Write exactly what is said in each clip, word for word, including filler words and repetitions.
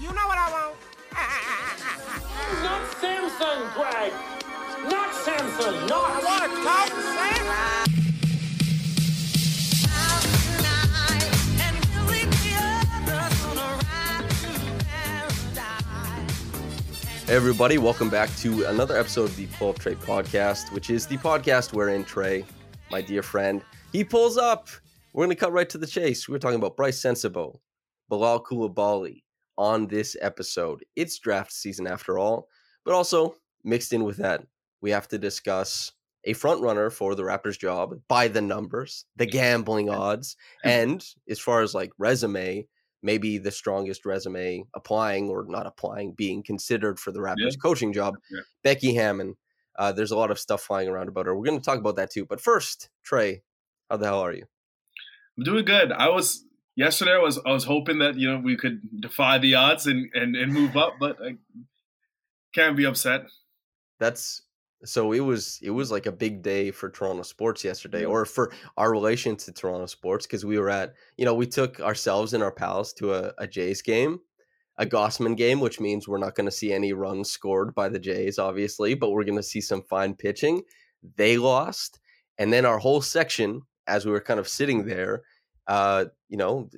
You know what I want? Not Samsung, Greg! Not Samsung! No, I want a Coke Samsung! Everybody, welcome back to another episode of the Pull Up Trey podcast, which is the podcast wherein Trey, my dear friend, he pulls up. We're going to cut right to the chase. We're talking about Bryce Sensabaugh, Bilal Coulibaly. On this episode, it's draft season after all, but also mixed in with that, we have to discuss a front runner for the Raptors job by the numbers, the gambling odds, and as far as like resume, maybe the strongest resume applying or not applying, being considered for the Raptors yeah. coaching job, yeah. Becky Hammon. Uh, there's a lot of stuff flying around about her. We're going to talk about that too. But first, Trey, how the hell are you? I'm doing good. I was. Yesterday, I was I was hoping that you know we could defy the odds and, and, and move up, but I can't be upset. That's so. It was it was like a big day for Toronto sports yesterday, or for our relation to Toronto sports, because we were at you know we took ourselves and our pals to a, a Jays game, a Gossman game, which means we're not going to see any runs scored by the Jays, obviously, but we're going to see some fine pitching. They lost, and then our whole section, as we were kind of sitting there. Uh, you know,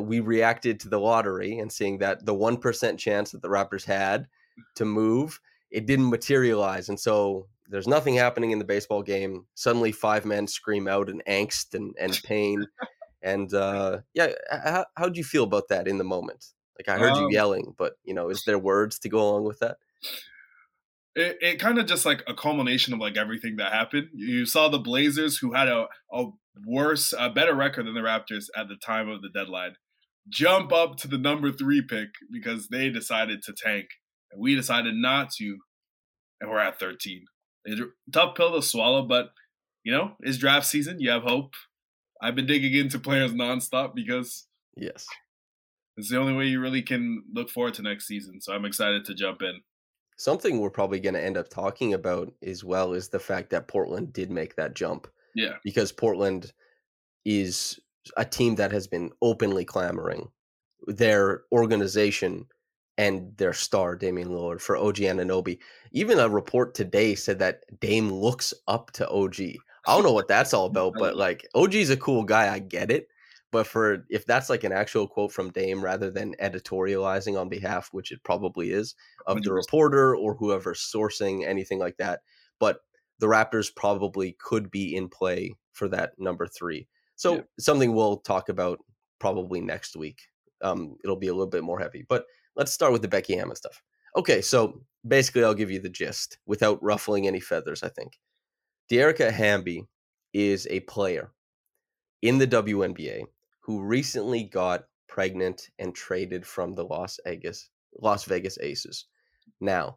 we reacted to the lottery and seeing that the one percent chance that the Raptors had to move, it didn't materialize. And so there's nothing happening in the baseball game. Suddenly five men scream out in angst and, and pain. And uh, yeah, how, how'd you feel about that in the moment? Like I heard um, you yelling, but you know, is there words to go along with that? It, it kind of just like a culmination of like everything that happened. You saw the Blazers, who had a, a worse, a better record than the Raptors at the time of the deadline, jump up to the number three pick because they decided to tank. And we decided not to, and we're at thirteen. It's a tough pill to swallow, but, you know, it's draft season. You have hope. I've been digging into players nonstop because yes, it's the only way you really can look forward to next season. So I'm excited to jump in. Something we're probably going to end up talking about as well is the fact that Portland did make that jump. Yeah. Because Portland is a team that has been openly clamoring their organization and their star, Damian Lillard, for O G Anunoby. Even a report today said that Dame looks up to O G. I don't know what that's all about, but like O G's a cool guy. I get it. But for if that's like an actual quote from Dame rather than editorializing on behalf, which it probably is, of the reporter or whoever's sourcing anything like that. But the Raptors probably could be in play for that number three. So yeah. something we'll talk about probably next week. Um, it'll be a little bit more heavy. But let's start with the Becky Hammon stuff. Okay, so basically I'll give you the gist without ruffling any feathers, I think. Dearica Hamby is a player in the W N B A who recently got pregnant and traded from the Las Vegas, Las Vegas Aces. Now,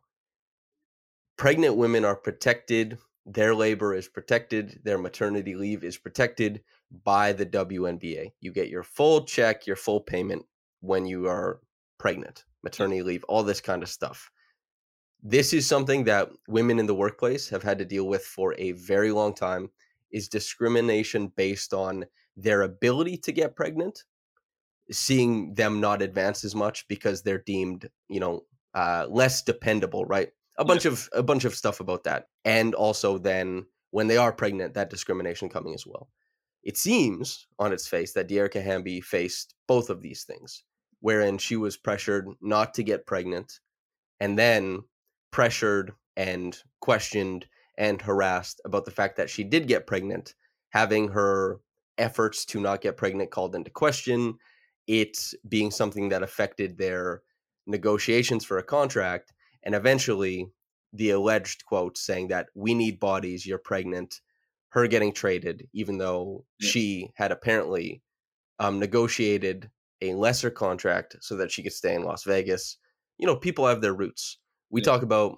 pregnant women are protected. Their labor is protected. Their maternity leave is protected by the W N B A. You get your full check, your full payment when you are pregnant, maternity leave, all this kind of stuff. This is something that women in the workplace have had to deal with for a very long time, is discrimination based on their ability to get pregnant, seeing them not advance as much because they're deemed, you know, uh, less dependable, right? A bunch yeah. of a bunch of stuff about that. And also then when they are pregnant, that discrimination coming as well. It seems on its face that Dearica Hamby faced both of these things, wherein she was pressured not to get pregnant and then pressured and questioned and harassed about the fact that she did get pregnant, having her efforts to not get pregnant called into question, it being something that affected their negotiations for a contract. And eventually, the alleged quote saying that we need bodies, you're pregnant, her getting traded, even though yeah. she had apparently um, negotiated a lesser contract so that she could stay in Las Vegas. You know, people have their roots. We yeah. talk about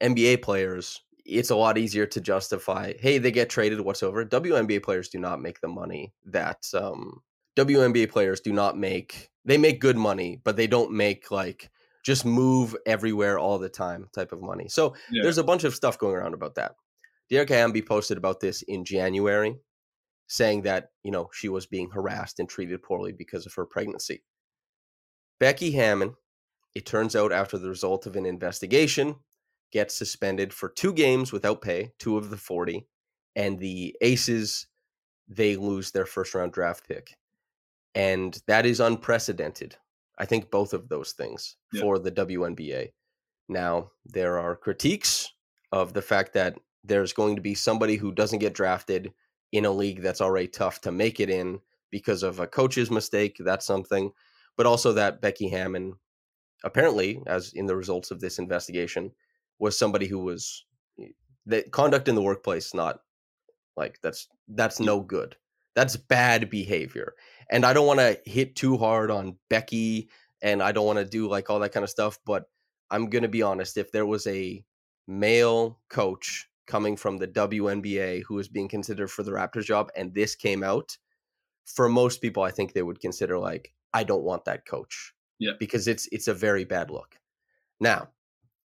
N B A players. It's a lot easier to justify, hey, they get traded, what's over. W N B A players do not make the money that um, W N B A players do not make. They make good money, but they don't make like just move everywhere all the time type of money. So yeah. there's a bunch of stuff going around about that. Dearica Hamby posted about this in January, saying that, you know, she was being harassed and treated poorly because of her pregnancy. Becky Hammon, it turns out after the result of an investigation, gets suspended for two games without pay, two of the forty, and the Aces, they lose their first round draft pick. And that is unprecedented. I think both of those things yeah. for the W N B A. Now, there are critiques of the fact that there's going to be somebody who doesn't get drafted in a league that's already tough to make it in because of a coach's mistake. That's something. But also that Becky Hammon, apparently, as in the results of this investigation, was somebody who was the conduct in the workplace. Not like that's, that's no good. That's bad behavior. And I don't want to hit too hard on Becky, and I don't want to do like all that kind of stuff, but I'm going to be honest. If there was a male coach coming from the W N B A who is being considered for the Raptors job, and this came out, for most people, I think they would consider like, I don't want that coach yeah. because it's, it's a very bad look. Now,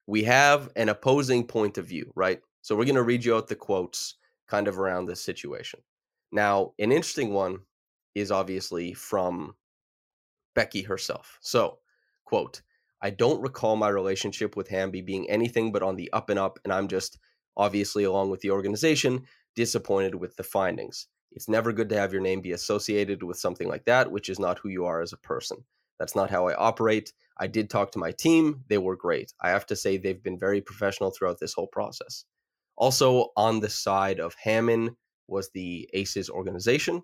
we have an opposing point of view, right? So we're going to read you out the quotes kind of around this situation. Now, an interesting one is obviously from Becky herself. So, quote, I don't recall my relationship with Hamby being anything but on the up and up, and I'm just, obviously, along with the organization, disappointed with the findings. It's never good to have your name be associated with something like that, which is not who you are as a person. That's not how I operate. I did talk to my team. They were great. I have to say they've been very professional throughout this whole process. Also on the side of Hammon was the Aces organization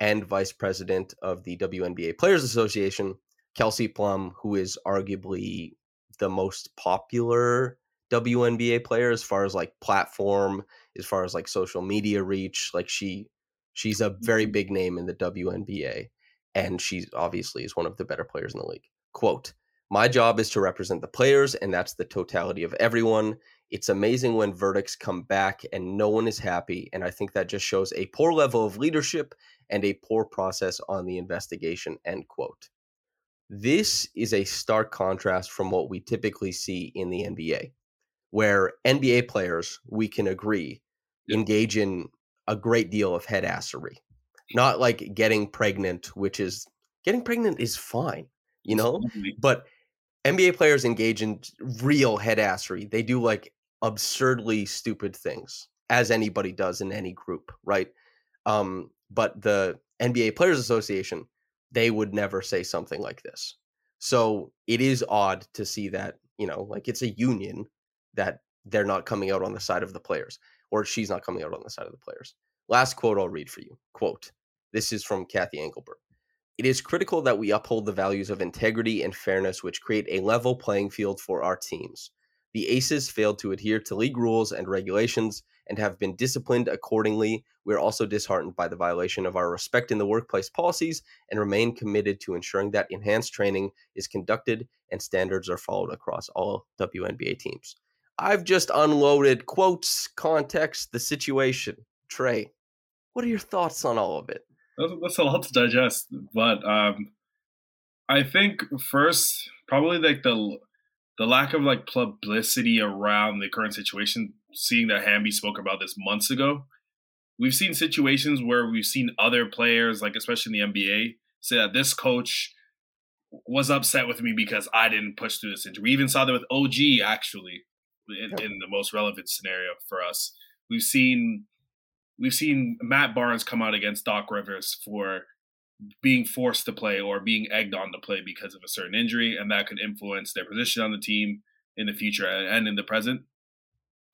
and vice president of the W N B A Players Association, Kelsey Plum, who is arguably the most popular W N B A player as far as like platform, as far as like social media reach. Like she, she's a very big name in the W N B A, and she obviously is one of the better players in the league. Quote, my job is to represent the players, and that's the totality of everyone. It's amazing when verdicts come back and no one is happy, and I think that just shows a poor level of leadership and a poor process on the investigation, end quote. This is a stark contrast from what we typically see in the N B A, where N B A players, we can agree, yep. engage in a great deal of headassery. Not like getting pregnant, which is, getting pregnant is fine, you know? But N B A players engage in real headassery. They do like absurdly stupid things, as anybody does in any group, right? Um, but the N B A Players Association, they would never say something like this. So it is odd to see that, you know, like it's a union, that they're not coming out on the side of the players, or she's not coming out on the side of the players. Last quote I'll read for you. Quote, this is from Kathy Engelbert. It is critical that we uphold the values of integrity and fairness, which create a level playing field for our teams. The Aces failed to adhere to league rules and regulations and have been disciplined accordingly. We're also disheartened by the violation of our respect in the workplace policies and remain committed to ensuring that enhanced training is conducted and standards are followed across all W N B A teams. I've just unloaded quotes, context, the situation. Trey, what are your thoughts on all of it? That's a lot to digest, but um, I think first, probably like the the lack of like publicity around the current situation. Seeing that Hamby spoke about this months ago, we've seen situations where we've seen other players, like especially in the N B A, say that this coach was upset with me because I didn't push through this injury. We even saw that with O G actually. In, in the most relevant scenario for us, we've seen we've seen Matt Barnes come out against Doc Rivers for being forced to play or being egged on to play because of a certain injury, and that could influence their position on the team in the future and in the present.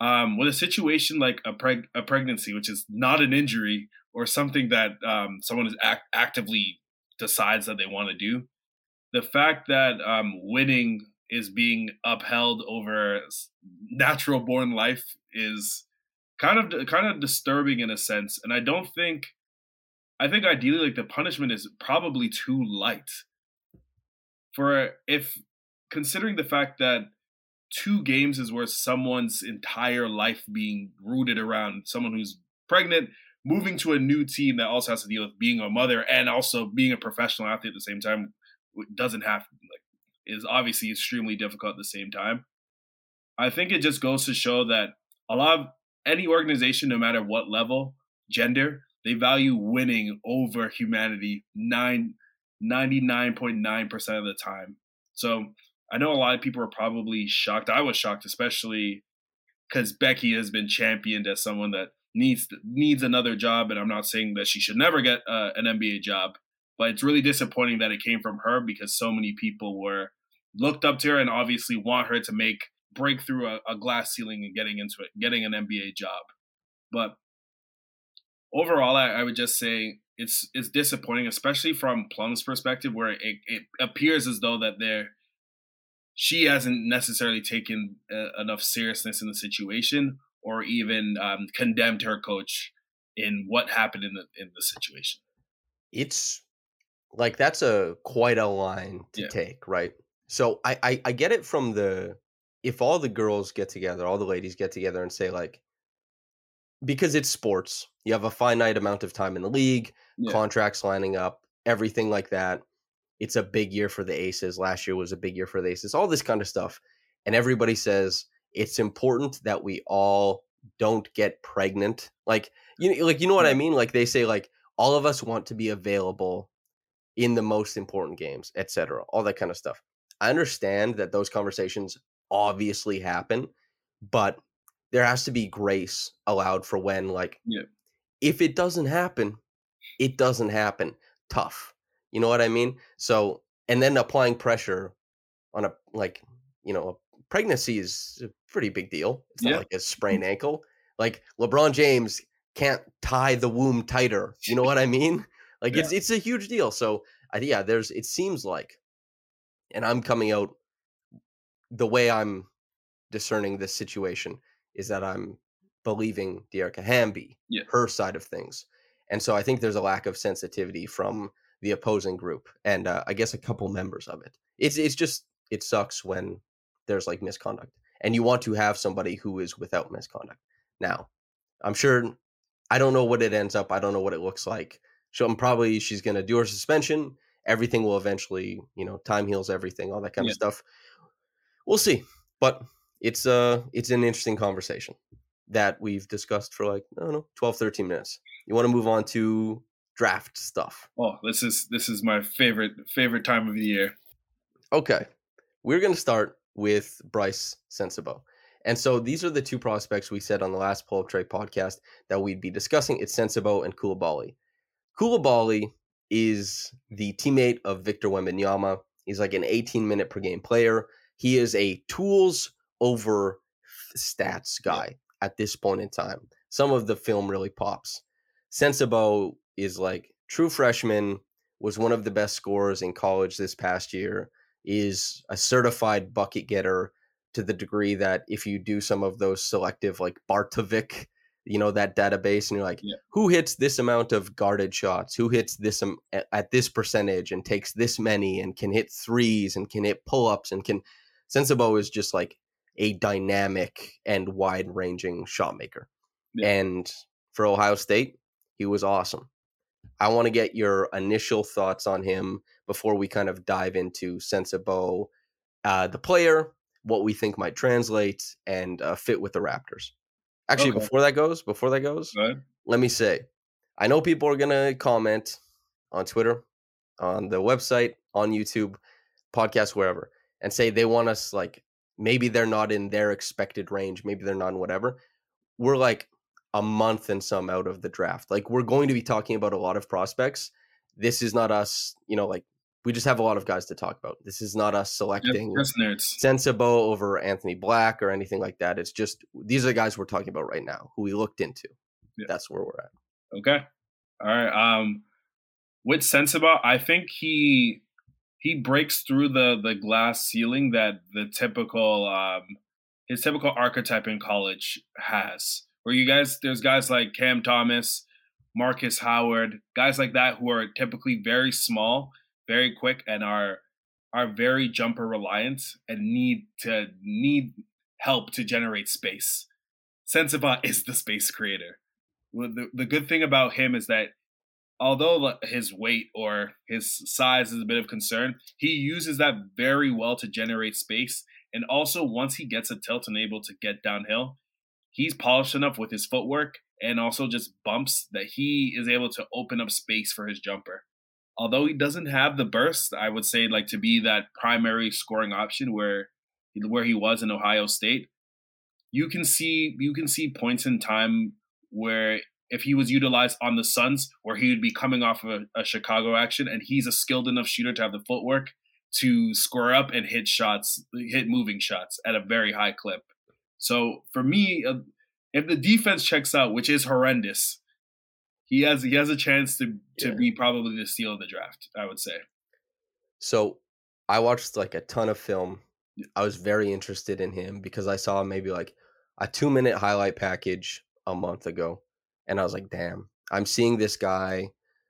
Um, with a situation like a, preg- a pregnancy, which is not an injury or something that um, someone is act- actively decides that they want to do, the fact that um, winning is being upheld over natural born life is kind of kind of disturbing in a sense. And I don't think I think ideally, like, the punishment is probably too light. For if considering the fact that two games is worth someone's entire life being rooted around someone who's pregnant, moving to a new team that also has to deal with being a mother and also being a professional athlete at the same time, doesn't have like is obviously extremely difficult at the same time. I think it just goes to show that a lot of any organization, no matter what level, gender, they value winning over humanity nine, ninety-nine point nine percent of the time. So I know a lot of people are probably shocked. I was shocked, especially because Becky has been championed as someone that needs needs another job. And I'm not saying that she should never get uh, an N B A job, but it's really disappointing that it came from her because so many people were looked up to her and obviously want her to make break through a, a glass ceiling and getting into it, getting an N B A job. But overall, I, I would just say it's it's disappointing, especially from Plum's perspective, where it, it appears as though that there she hasn't necessarily taken uh, enough seriousness in the situation, or even um, condemned her coach in what happened in the in the situation. It's like that's a quite a line to yeah. take, right? So I, I I get it from the if all the girls get together, all the ladies get together and say like. Because it's sports, you have a finite amount of time in the league, yeah. contracts lining up, everything like that. It's a big year for the Aces. Last year was a big year for the Aces, all this kind of stuff. And everybody says it's important that we all don't get pregnant. Like, you, like, you know what I mean? Like they say, like, all of us want to be available in the most important games, et cetera, all that kind of stuff. I understand that those conversations obviously happen, but there has to be grace allowed for when, like, yeah. if it doesn't happen, it doesn't happen. Tough. You know what I mean? So, and then applying pressure on a, like, you know, pregnancy is a pretty big deal. It's yeah. not like a sprained ankle. Like, LeBron James can't tie the womb tighter. You know what I mean? Like, yeah. it's it's a huge deal. So, I, yeah, there's, it seems like, and I'm coming out the way I'm discerning this situation is that I'm believing Dearica Hamby, yeah. her side of things. And so I think there's a lack of sensitivity from the opposing group and uh, I guess a couple members of it. It's it's just, it sucks when there's like misconduct and you want to have somebody who is without misconduct. Now, I'm sure, I don't know what it ends up. I don't know what it looks like. So I'm probably, she's going to do her suspension. Everything will eventually, you know, time heals everything, all that kind yeah. of stuff. We'll see. But It's uh, it's an interesting conversation that we've discussed for like, I don't know, twelve, thirteen minutes. You want to move on to draft stuff. Oh, this is this is my favorite favorite time of the year. Okay. We're going to start with Bryce Sensabaugh. And so these are the two prospects we said on the last Pull Up Trey podcast that we'd be discussing. It's Sensabaugh and Coulibaly. Coulibaly is the teammate of Victor Wembanyama. He's like an eighteen-minute per game player. He is a tools over stats guy at this point in time. Some of the film really pops. Sensabaugh is like true freshman, was one of the best scorers in college this past year, is a certified bucket getter to the degree that if you do some of those selective like Bartovic, you know, that database and you're like, yeah. who hits this amount of guarded shots? Who hits this um, at this percentage and takes this many and can hit threes and can hit pull-ups and can... Sensabaugh is just like a dynamic and wide-ranging shot maker. Yeah. And for Ohio State, he was awesome. I want to get your initial thoughts on him before we kind of dive into Sensabaugh, uh, the player, what we think might translate, and uh, fit with the Raptors. Actually, okay. before that goes, before that goes, All right. let me say, I know people are going to comment on Twitter, on the website, on YouTube, podcasts, wherever, and say they want us like, maybe they're not in their expected range. Maybe they're not in whatever. We're like a month and some out of the draft. Like we're going to be talking about a lot of prospects. This is not us, you know, like we just have a lot of guys to talk about. This is not us selecting yep, Sensabaugh over Anthony Black or anything like that. It's just, these are the guys we're talking about right now who we looked into. Yep. That's where we're at. Okay. All right. Um, with Sensabaugh, I think he, He breaks through the the glass ceiling that the typical um, his typical archetype in college has. Where you guys, there's guys like Cam Thomas, Marcus Howard, guys like that who are typically very small, very quick, and are are very jumper reliant and need to need help to generate space. Sensabaugh is the space creator. The, the good thing about him is that although his weight or his size is a bit of concern, he uses that very well to generate space. And also, once he gets a tilt and able to get downhill, he's polished enough with his footwork and also just bumps that he is able to open up space for his jumper. Although he doesn't have the burst, I would say, like, to be that primary scoring option where where he was in Ohio State, you can see you can see points in time where if he was utilized on the Suns, where he would be coming off of a, a Chicago action, and he's a skilled enough shooter to have the footwork to square up and hit shots, hit moving shots at a very high clip. So for me, uh, if the defense checks out, which is horrendous, he has he has a chance to to yeah. be probably the steal of the draft, I would say. So I watched like a ton of film. I was very interested in him because I saw maybe like a two minute highlight package a month ago. And I was like, damn, I'm seeing this guy.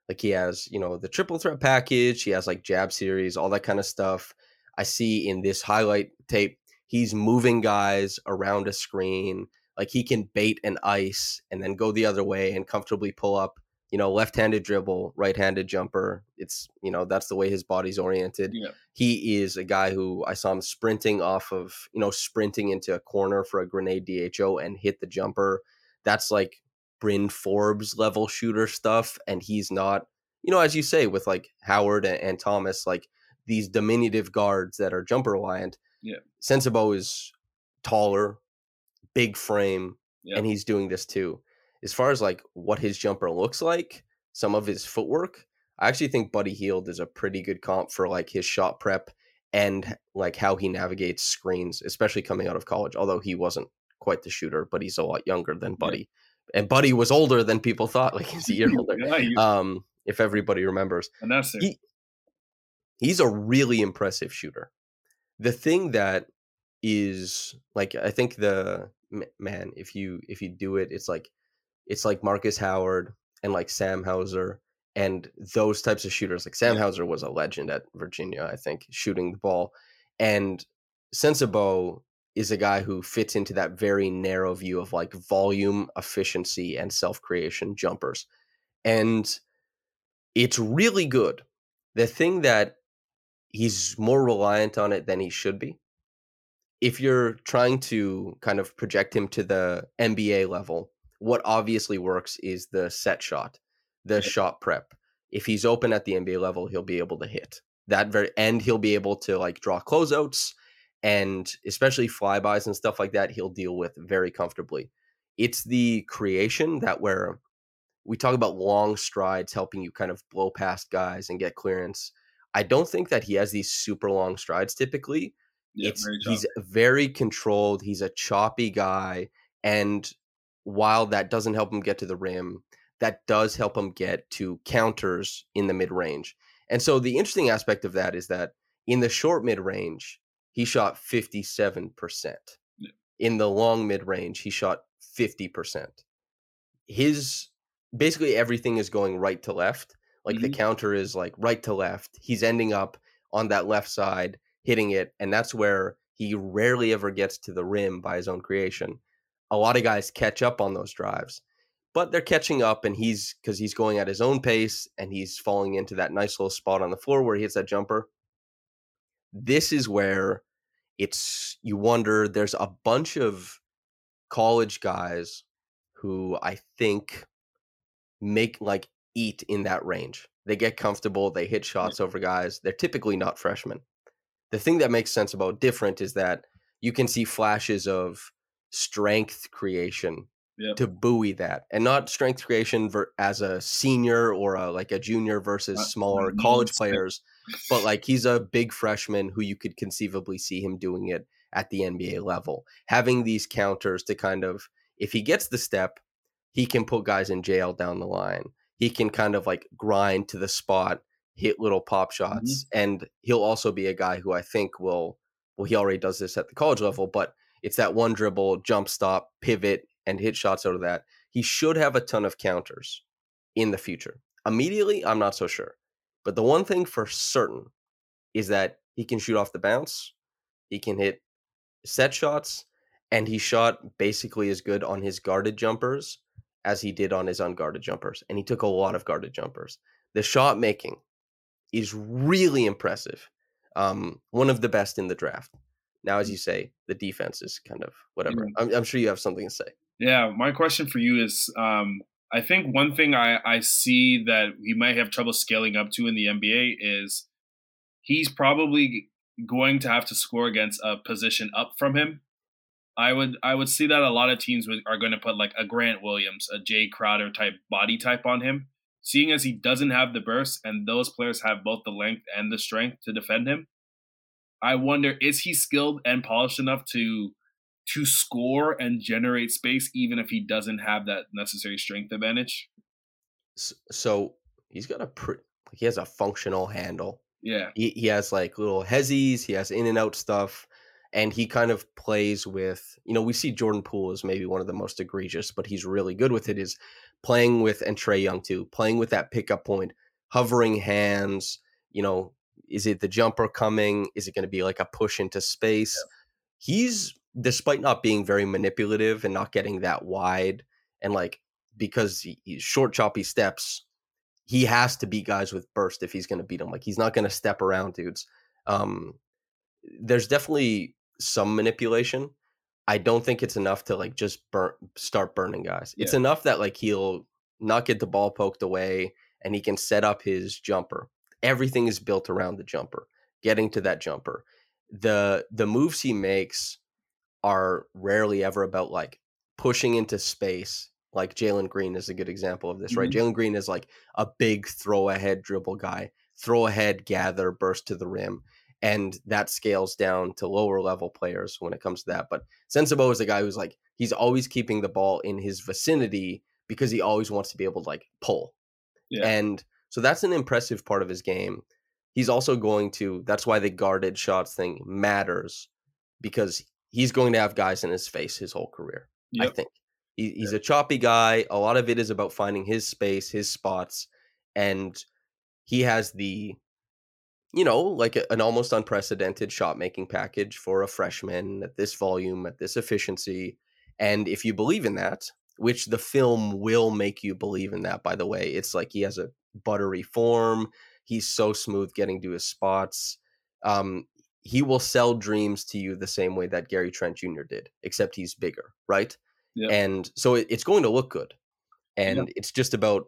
Like he has, you know, the triple threat package. He has like jab series, all that kind of stuff. I see in this highlight tape, he's moving guys around a screen. Like he can bait an ice and then go the other way and comfortably pull up, you know, left-handed dribble, right-handed jumper. It's, you know, that's the way his body's oriented. Yeah. He is a guy who I saw him sprinting off of, you know, sprinting into a corner for a grenade D H O and hit the jumper. That's like Bryn Forbes level shooter stuff. And he's not, you know, as you say, with like Howard and, and Thomas, like these diminutive guards that are jumper reliant. Yeah. Sensabaugh is taller, big frame, yeah. and he's doing this too. As far as like what his jumper looks like, some of his footwork, I actually think Buddy Hield is a pretty good comp for like his shot prep and like how he navigates screens, especially coming out of college, although he wasn't quite the shooter, but he's a lot younger than Buddy. Yeah. And Buddy was older than people thought, like he's a year older, um, if everybody remembers. And that's it. He, he's a really impressive shooter. The thing that is like, I think the, man, if you if you do it, it's like, It's like Marcus Howard and like Sam Hauser and those types of shooters. Like Sam Hauser was a legend at Virginia, I think, shooting the ball. And Sensabaugh is a guy who fits into that very narrow view of like volume, efficiency, and self-creation jumpers. And it's really good. The thing that he's more reliant on it than he should be. If you're trying to kind of project him to the N B A level, what obviously works is the set shot, the right. shot prep. If he's open at the N B A level, he'll be able to hit that very end. He'll be able to like draw closeouts and especially flybys and stuff like that. He'll deal with very comfortably. It's the creation that where we talk about long strides, helping you kind of blow past guys and get clearance. I don't think that he has these super long strides. Typically yeah, it's, very he's very controlled. He's a choppy guy. And while that doesn't help him get to the rim, that does help him get to counters in the mid-range. And so the interesting aspect of that is that in the short mid-range, he shot fifty-seven percent. Yeah. In the long mid-range, he shot fifty percent. His basically everything is going right to left. Like mm-hmm. the counter is like right to left. He's ending up on that left side, hitting it. And that's where he rarely ever gets to the rim by his own creation. A lot of guys catch up on those drives, but they're catching up and he's because he's going at his own pace and he's falling into that nice little spot on the floor where he hits that jumper. This is where it's you wonder there's a bunch of college guys who I think make like eat in that range. They get comfortable. They hit shots over guys. They're typically not freshmen. The thing that makes sense about different is that you can see flashes of strength creation yep. to buoy that, and not strength creation ver- as a senior or a, like a junior versus not, smaller not college players, but like he's a big freshman who you could conceivably see him doing it at the N B A level, having these counters to kind of, if he gets the step, he can put guys in jail down the line. He can kind of like grind to the spot, hit little pop shots. Mm-hmm. And he'll also be a guy who I think will, well, he already does this at the college level, but it's that one dribble, jump, stop, pivot, and hit shots out of that. He should have a ton of counters. in the future. Immediately, I'm not so sure. But the one thing for certain is that he can shoot off the bounce, he can hit set shots, and he shot basically as good on his guarded jumpers as he did on his unguarded jumpers. And he took a lot of guarded jumpers. The shot making is really impressive. Um, one of the best in the draft. Now, as you say, the defense is kind of whatever. Yeah. I'm, I'm sure you have something to say. Yeah, my question for you is, um, I think one thing I, I see that he might have trouble scaling up to in the N B A is he's probably going to have to score against a position up from him. I would I would see that a lot of teams would, are going to put like a Grant Williams, a Jay Crowder type body type on him, seeing as he doesn't have the burst and those players have both the length and the strength to defend him. I wonder, is he skilled and polished enough to to score and generate space, even if he doesn't have that necessary strength advantage? So he's got a pretty, he has a functional handle. Yeah. He, he has like little hezzies. He has in and out stuff. And he kind of plays with, you know, we see Jordan Poole is maybe one of the most egregious, but he's really good with it, is playing with, and Trae Young too, playing with that pickup point, hovering hands, you know, is it the jumper coming? Is it going to be like a push into space? Yeah. He's, despite not being very manipulative and not getting that wide, and like, because he, he's short, choppy steps, he has to beat guys with burst if he's going to beat them. Like, he's not going to step around dudes. Um, there's definitely some manipulation. I don't think it's enough to like just burn, start burning guys. Yeah. It's enough that like he'll not get the ball poked away and he can set up his jumper. Everything is built around the jumper, getting to that jumper. The, the moves he makes are rarely ever about like pushing into space. Like Jalen Green is a good example of this, right? Mm-hmm. Jalen Green is like a big throw ahead dribble guy, throw ahead, gather, burst to the rim. And that scales down to lower level players when it comes to that. But Sensabaugh is a guy who's like, he's always keeping the ball in his vicinity because he always wants to be able to like pull. Yeah. And so that's an impressive part of his game. He's also going to, that's why the guarded shots thing matters, because he's going to have guys in his face his whole career. Yep. I think he, he's yep. a choppy guy. A lot of it is about finding his space, his spots, and he has the, you know, like a, an almost unprecedented shot making package for a freshman at this volume, at this efficiency. And if you believe in that, which the film will make you believe in that, by the way, it's like he has a buttery form. He's so smooth getting to his spots. Um, He will sell dreams to you the same way that Gary Trent Junior did, except he's bigger, right? Yep. And so it, it's going to look good. And yep. it's just about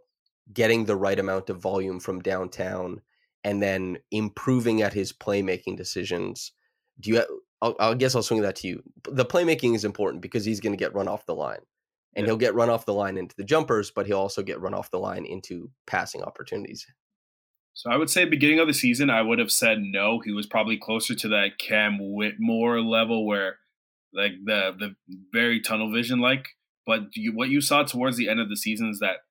getting the right amount of volume from downtown and then improving at his playmaking decisions. Do you? I'll, I guess I'll swing that to you. The playmaking is important because he's going to get run off the line. And yep. he'll get run off the line into the jumpers, but he'll also get run off the line into passing opportunities. So I would say beginning of the season, I would have said no. He was probably closer to that Cam Whitmore level where like the the very tunnel vision like. But you, what you saw towards the end of the season is that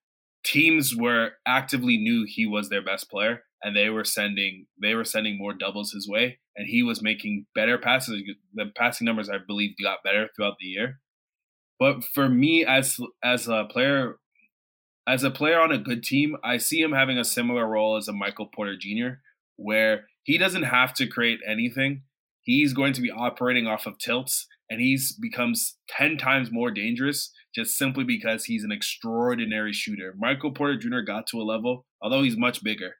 teams were actively knew he was their best player, and they were sending they were sending more doubles his way, and he was making better passes. The passing numbers, I believe, got better throughout the year. But for me, as as a player – As a player on a good team, I see him having a similar role as a Michael Porter Junior, where he doesn't have to create anything. He's going to be operating off of tilts, and he's becomes ten times more dangerous just simply because he's an extraordinary shooter. Michael Porter Junior got to a level, although he's much bigger,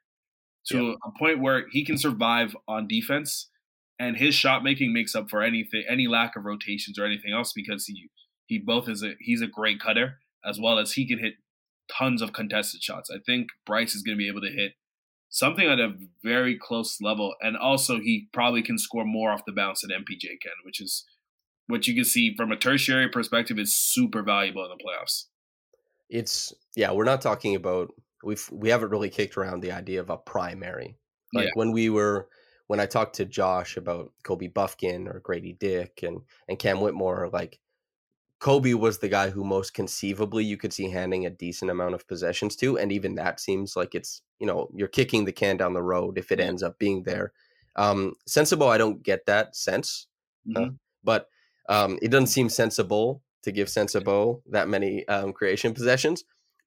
to yeah. a point where he can survive on defense, and his shot making makes up for anything, any lack of rotations or anything else, because he he both is a he's a great cutter as well as he can hit tons of contested shots. I think Bryce is going to be able to hit something at a very close level. And also he probably can score more off the bounce than M P J can, which is what you can see from a tertiary perspective is super valuable in the playoffs. It's yeah. We're not talking about, we've, we haven't really kicked around the idea of a primary. Like yeah. when we were, when I talked to Josh about Kobe Bufkin or Grady Dick and, and Cam Whitmore, like, Kobe was the guy who most conceivably you could see handing a decent amount of possessions to. And even that seems like it's, you know, you're kicking the can down the road if it ends up being there. Um, sensible, I don't get that sense, mm-hmm. huh? but um, it doesn't seem sensible to give Sensabaugh that many um, creation possessions.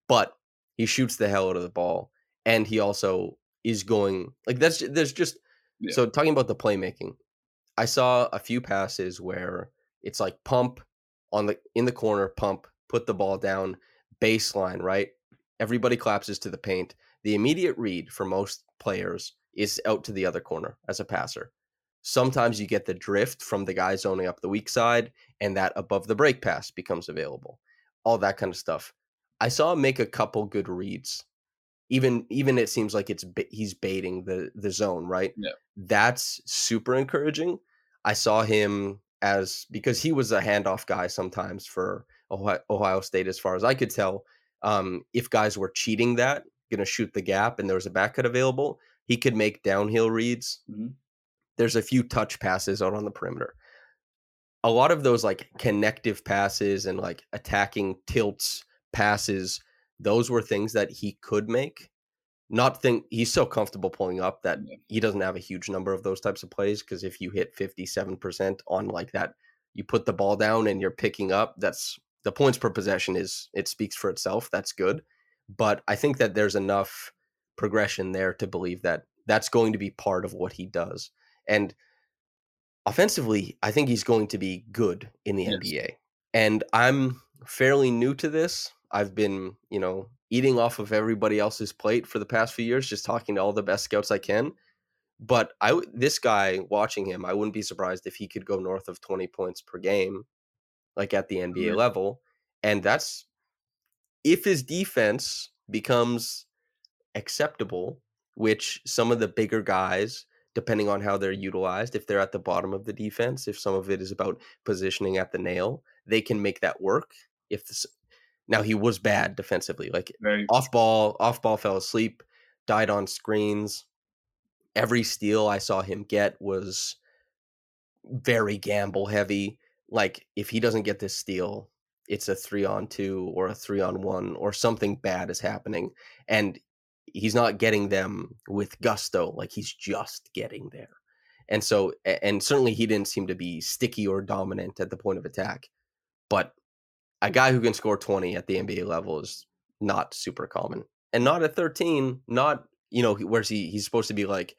But He shoots the hell out of the ball, and he also is going like that's there's just yeah. So talking about the playmaking, I saw a few passes where it's like pump on the in the corner, pump, put the ball down, baseline, right? Everybody collapses to the paint. The immediate read for most players is out to the other corner as a passer. Sometimes you get the drift from the guy zoning up the weak side, and that above the break pass becomes available. All that kind of stuff. I saw him make a couple good reads. Even even it seems like it's he's baiting the, the zone, right? Yeah. That's super encouraging. I saw him as, because he was a handoff guy sometimes for Ohio, Ohio State, as far as I could tell. Um, if guys were cheating that, going to shoot the gap, and there was a back cut available, he could make downhill reads. Mm-hmm. There's a few touch passes out on the perimeter. A lot of those like connective passes and like attacking tilts passes, those were things that he could make. Not think he's so comfortable pulling up that yeah. he doesn't have a huge number of those types of plays, because if you hit fifty-seven percent on like that, you put the ball down and you're picking up. That's the points per possession is it speaks for itself. That's good. But I think that there's enough progression there to believe that that's going to be part of what he does. And offensively, I think he's going to be good in the yes. N B A. And I'm fairly new to this. I've been, you know, eating off of everybody else's plate for the past few years, just talking to all the best scouts I can. But I, this guy, watching him, I wouldn't be surprised if he could go north of twenty points per game, like at the N B A mm-hmm. level. And that's if his defense becomes acceptable, which some of the bigger guys, depending on how they're utilized, if they're at the bottom of the defense, if some of it is about positioning at the nail, they can make that work. If this, now he was bad defensively, like Very. off ball, off ball fell asleep, died on screens. Every steal I saw him get was very gamble heavy. Like if he doesn't get this steal, it's a three on two or a three on one or something bad is happening. And he's not getting them with gusto. Like he's just getting there. And so, and certainly he didn't seem to be sticky or dominant at the point of attack, but a guy who can score twenty at the N B A level is not super common, and not at thirteen, not, you know, where's he, he's supposed to be like,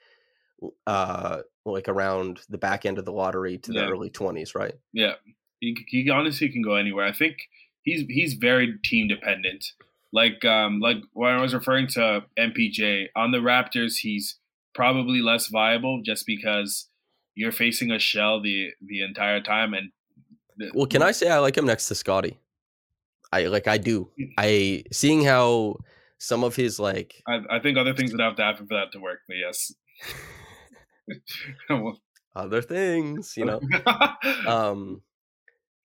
uh, like around the back end of the lottery to yeah. the early twenties. Right. Yeah. He, he honestly can go anywhere. I think he's, he's very team dependent. Like, um, like when I was referring to M P J on the Raptors, he's probably less viable just because you're facing a shell the, the entire time. And the, well, can I say I like him next to Scotty? I like I do. I seeing how some of his like. I, I think other things would have to happen for that to work. But yes. well, other things, you know. um,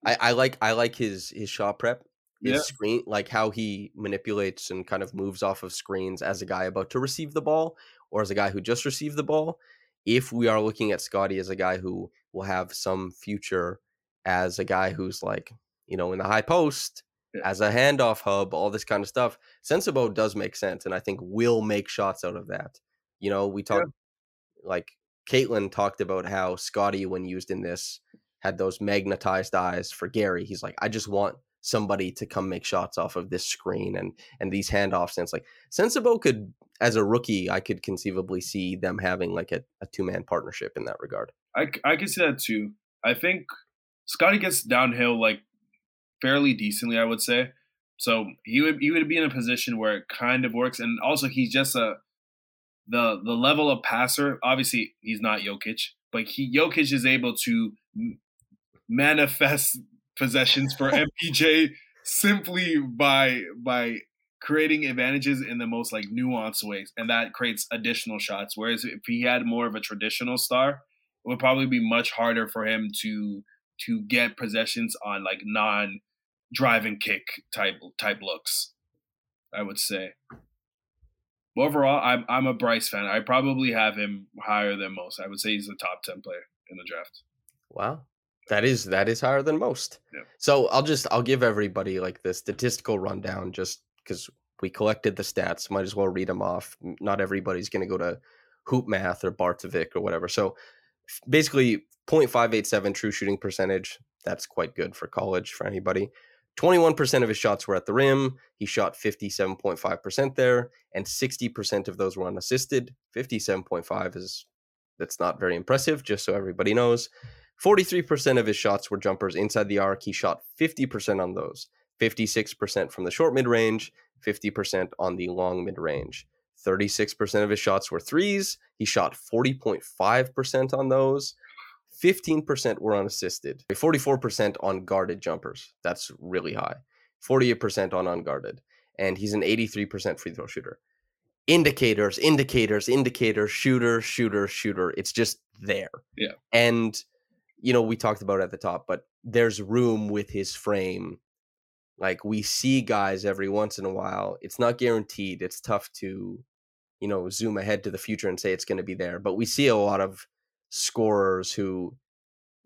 I, I like I like his his shot prep. His yeah. screen, like how he manipulates and kind of moves off of screens as a guy about to receive the ball or as a guy who just received the ball. If we are looking at Scotty as a guy who will have some future as a guy who's like, you know, in the high post, yeah. as a handoff hub, all this kind of stuff, Sensabaugh does make sense. And I think will make shots out of that. You know, we talked yeah. like Caitlin talked about how Scotty, when used in this, had those magnetized eyes for Gary. He's like, I just want somebody to come make shots off of this screen and and these handoffs. And it's like Sensabaugh could, as a rookie, I could conceivably see them having like a, a two-man partnership in that regard. I, I can see that too. I think Scotty gets downhill like fairly decently, I would say. So he would he would be in a position where it kind of works. And also he's just a the the level of passer. Obviously he's not Jokic, but he Jokic is able to manifest possessions for M P J simply by by creating advantages in the most like nuanced ways, and that creates additional shots. Whereas if he had more of a traditional star, it would probably be much harder for him to to get possessions on like non driving kick type type looks, I would say. But overall, I'm I'm a Bryce fan. I probably have him higher than most. I would say he's the top ten player in the draft. Wow. That is that is higher than most. Yeah. So I'll just I'll give everybody like the statistical rundown just because we collected the stats. Might as well read them off. Not everybody's going to go to Hoop Math or Bartovic or whatever. So basically, point five eight seven true shooting percentage. That's quite good for college for anybody. twenty-one percent of his shots were at the rim. He shot fifty-seven point five percent there, and sixty percent of those were unassisted. fifty-seven point five is, that's not very impressive, just so everybody knows. forty-three percent of his shots were jumpers inside the arc. He shot fifty percent on those, fifty-six percent from the short mid-range, fifty percent on the long mid-range. thirty-six percent of his shots were threes. He shot forty point five percent on those. fifteen percent were unassisted. forty-four percent on guarded jumpers. That's really high. forty-eight percent on unguarded. And he's an eighty-three percent free throw shooter. Indicators, indicators, indicators, shooter, shooter, shooter. It's just there. Yeah. And, you know, we talked about it at the top, but there's room with his frame. Like, we see guys every once in a while. It's not guaranteed. It's tough to, you know, zoom ahead to the future and say it's going to be there. But we see a lot of scorers who,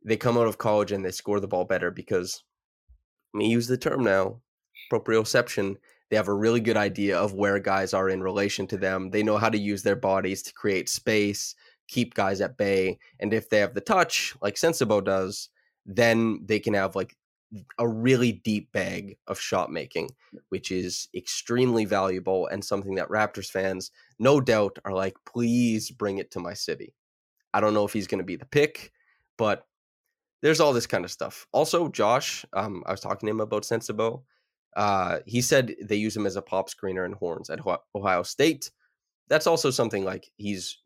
they come out of college and they score the ball better because, let me use the term now, proprioception. They have a really good idea of where guys are in relation to them. They know how to use their bodies to create space, keep guys at bay. And if they have the touch, like Sensabaugh does, then they can have like a really deep bag of shot making, which is extremely valuable and something that Raptors fans, no doubt, are like, please bring it to my city. I don't know if he's going to be the pick, but there's all this kind of stuff. Also, Josh, um, I was talking to him about Sensabaugh. Uh, he said they use him as a pop screener and horns at Ohio State. That's also something like he's,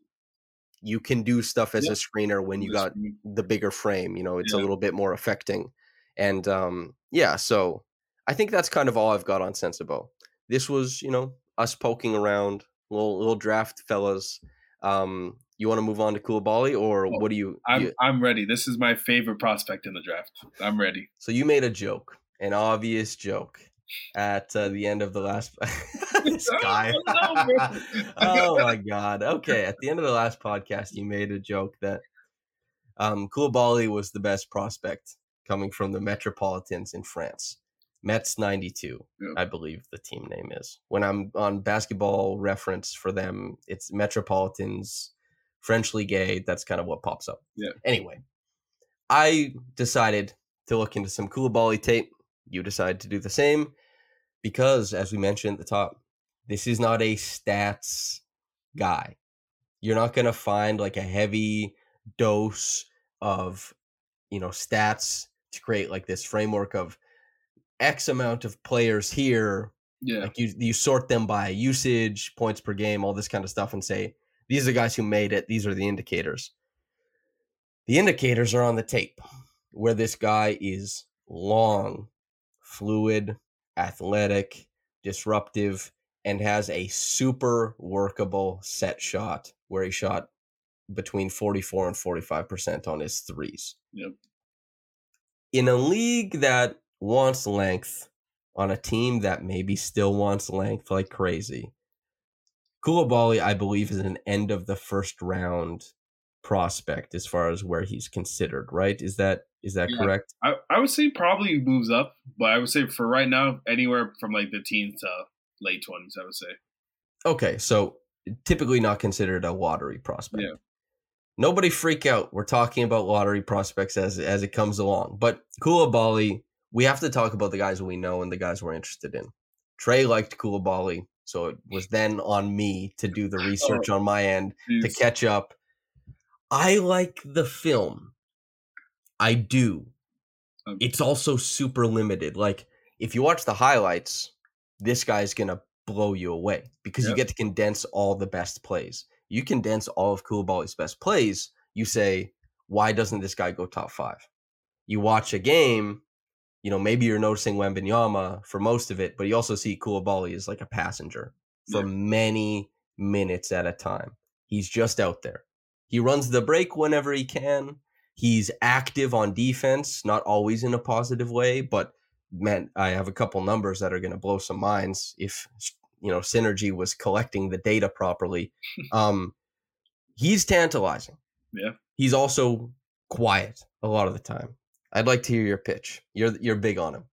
you can do stuff as yeah. a screener when you got the bigger frame. You know, it's yeah. a little bit more affecting. And um, yeah, so I think that's kind of all I've got on Sensabaugh. This was, you know, us poking around, little, little draft fellas. Um, You want to move on to Coulibaly, or oh, what do you? I'm you, I'm ready. This is my favorite prospect in the draft. I'm ready. So you made a joke, an obvious joke, at uh, the end of the last. This guy. No, no, oh my god. Okay, at the end of the last podcast, you made a joke that um, Coulibaly was the best prospect coming from the Metropolitans in France. Mets ninety-two, yep. I believe the team name is. When I'm on Basketball Reference for them, it's Metropolitans. French League A, that's kind of what pops up. Yeah. Anyway, I decided to look into some Coulibaly tape. You decided to do the same because, as we mentioned at the top, this is not a stats guy. You're not going to find like a heavy dose of, you know, stats to create like this framework of X amount of players here. Yeah. Like you, you sort them by usage, points per game, all this kind of stuff and say, these are the guys who made it. These are the indicators. The indicators are on the tape, where this guy is long, fluid, athletic, disruptive, and has a super workable set shot where he shot between forty-four and forty-five percent on his threes. Yep. In a league that wants length, on a team that maybe still wants length like crazy, Coulibaly, I believe, is an end of the first round prospect as far as where he's considered, right? Is that is that yeah. correct? I, I would say probably moves up, but I would say for right now, anywhere from like the teens to late twenties, I would say. Okay, so typically not considered a lottery prospect. Yeah. Nobody freak out. We're talking about lottery prospects as as it comes along. But Coulibaly, we have to talk about the guys we know and the guys we're interested in. Trey liked Coulibaly. So it was then on me to do the research oh, on my end geez. to catch up. I like the film. I do. Okay. It's also super limited. Like, if you watch the highlights, this guy's going to blow you away because yep. you get to condense all the best plays. You condense all of Coulibaly's best plays. You say, why doesn't this guy go top five? You watch a game. You know, maybe you're noticing Wembanyama for most of it, but you also see Coulibaly as like a passenger for yeah. many minutes at a time. He's just out there. He runs the break whenever he can. He's active on defense, not always in a positive way, but man, I have a couple numbers that are going to blow some minds if, you know, Synergy was collecting the data properly. Um, he's tantalizing. Yeah. He's also quiet a lot of the time. I'd like to hear your pitch. You're you're big on him.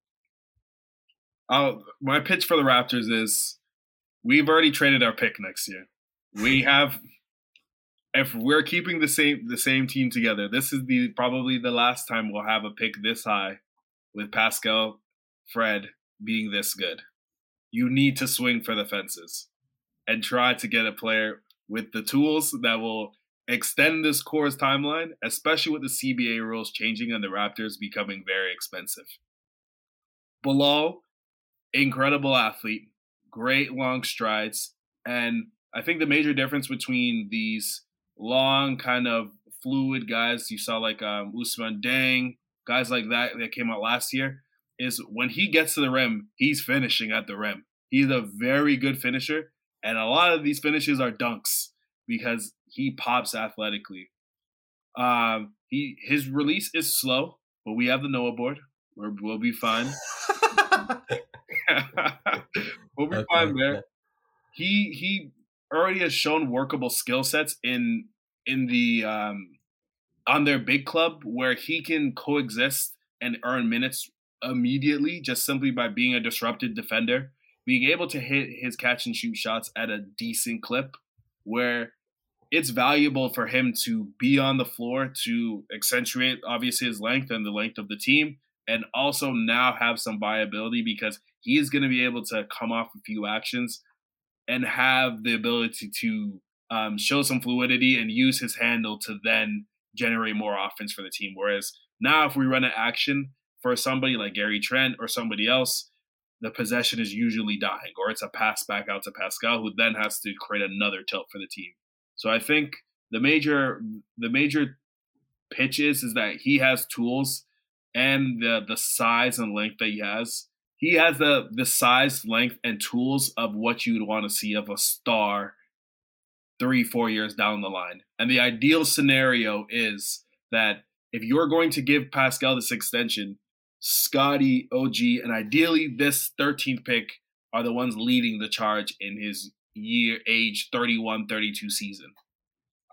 Uh, my pitch for the Raptors is we've already traded our pick next year. We have – if we're keeping the same the same team together, this is the probably the last time we'll have a pick this high with Pascal Fred being this good. You need to swing for the fences and try to get a player with the tools that will extend this core's timeline, especially with the C B A rules changing and the Raptors becoming very expensive. Bilal, incredible athlete, great long strides, and I think the major difference between these long kind of fluid guys you saw like um, Ousmane Deng, guys like that that came out last year, is when he gets to the rim, he's finishing at the rim. He's a very good finisher, and a lot of these finishes are dunks because he pops athletically. Um, he his release is slow, but we have the Noah board. We're, we'll be fine. we'll be okay. fine there. He he already has shown workable skill sets in in the um, on their big club where he can coexist and earn minutes immediately just simply by being a disrupted defender, being able to hit his catch and shoot shots at a decent clip where it's valuable for him to be on the floor to accentuate obviously his length and the length of the team, and also now have some viability because he is going to be able to come off a few actions and have the ability to um, show some fluidity and use his handle to then generate more offense for the team. Whereas now if we run an action for somebody like Gary Trent or somebody else, the possession is usually dying, or it's a pass back out to Pascal, who then has to create another tilt for the team. So I think the major the major pitch is, is that he has tools and the the size and length that he has. He has the the size, length, and tools of what you would want to see of a star three, four years down the line. And the ideal scenario is that if you're going to give Pascal this extension, Scotty, O G, and ideally this thirteenth pick are the ones leading the charge in his year age thirty-one thirty-two season.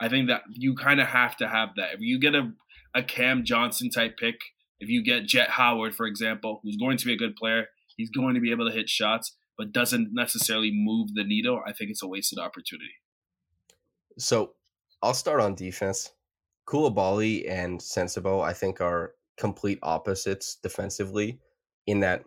I think that you kind of have to have that. If you get a, a Cam Johnson type pick, if you get Jet Howard, for example, who's going to be a good player, he's going to be able to hit shots, but doesn't necessarily move the needle. I think it's a wasted opportunity. So I'll start on defense. Coulibaly and Sensabaugh, I think, are complete opposites defensively in that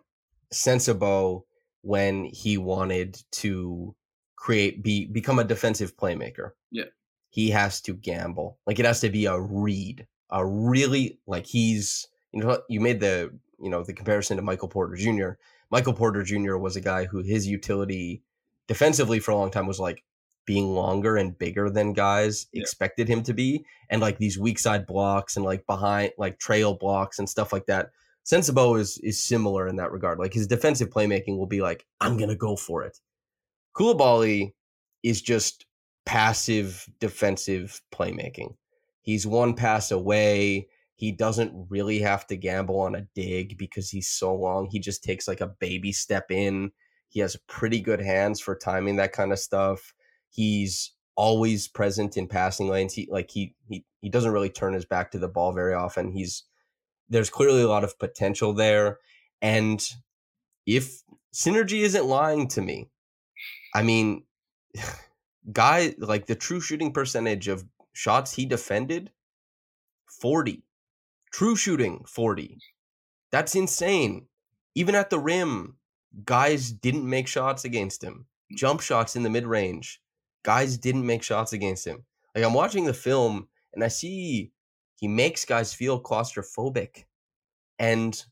Sensabaugh, when he wanted to create, be become a defensive playmaker, yeah, he has to gamble. Like, it has to be a read, a really, like, he's, you know, you made the, you know, the comparison to Michael Porter Junior Michael Porter Junior was a guy who his utility defensively for a long time was like being longer and bigger than guys yeah. expected him to be, and like these weak side blocks and like behind, like trail blocks and stuff like that. Sensabaugh is is similar in that regard. Like, his defensive playmaking will be like, I'm going to go for it. Coulibaly is just passive defensive playmaking. He's one pass away. He doesn't really have to gamble on a dig because he's so long. He just takes like a baby step in. He has pretty good hands for timing that kind of stuff. He's always present in passing lanes. He like he he he doesn't really turn his back to the ball very often. He's there's clearly a lot of potential there. And if synergy isn't lying to me, I mean, guy like the true shooting percentage of shots he defended, forty. True shooting, forty. That's insane. Even at the rim, guys didn't make shots against him. Jump shots in the mid range. Guys didn't make shots against him. Like, I'm watching the film and I see he makes guys feel claustrophobic, and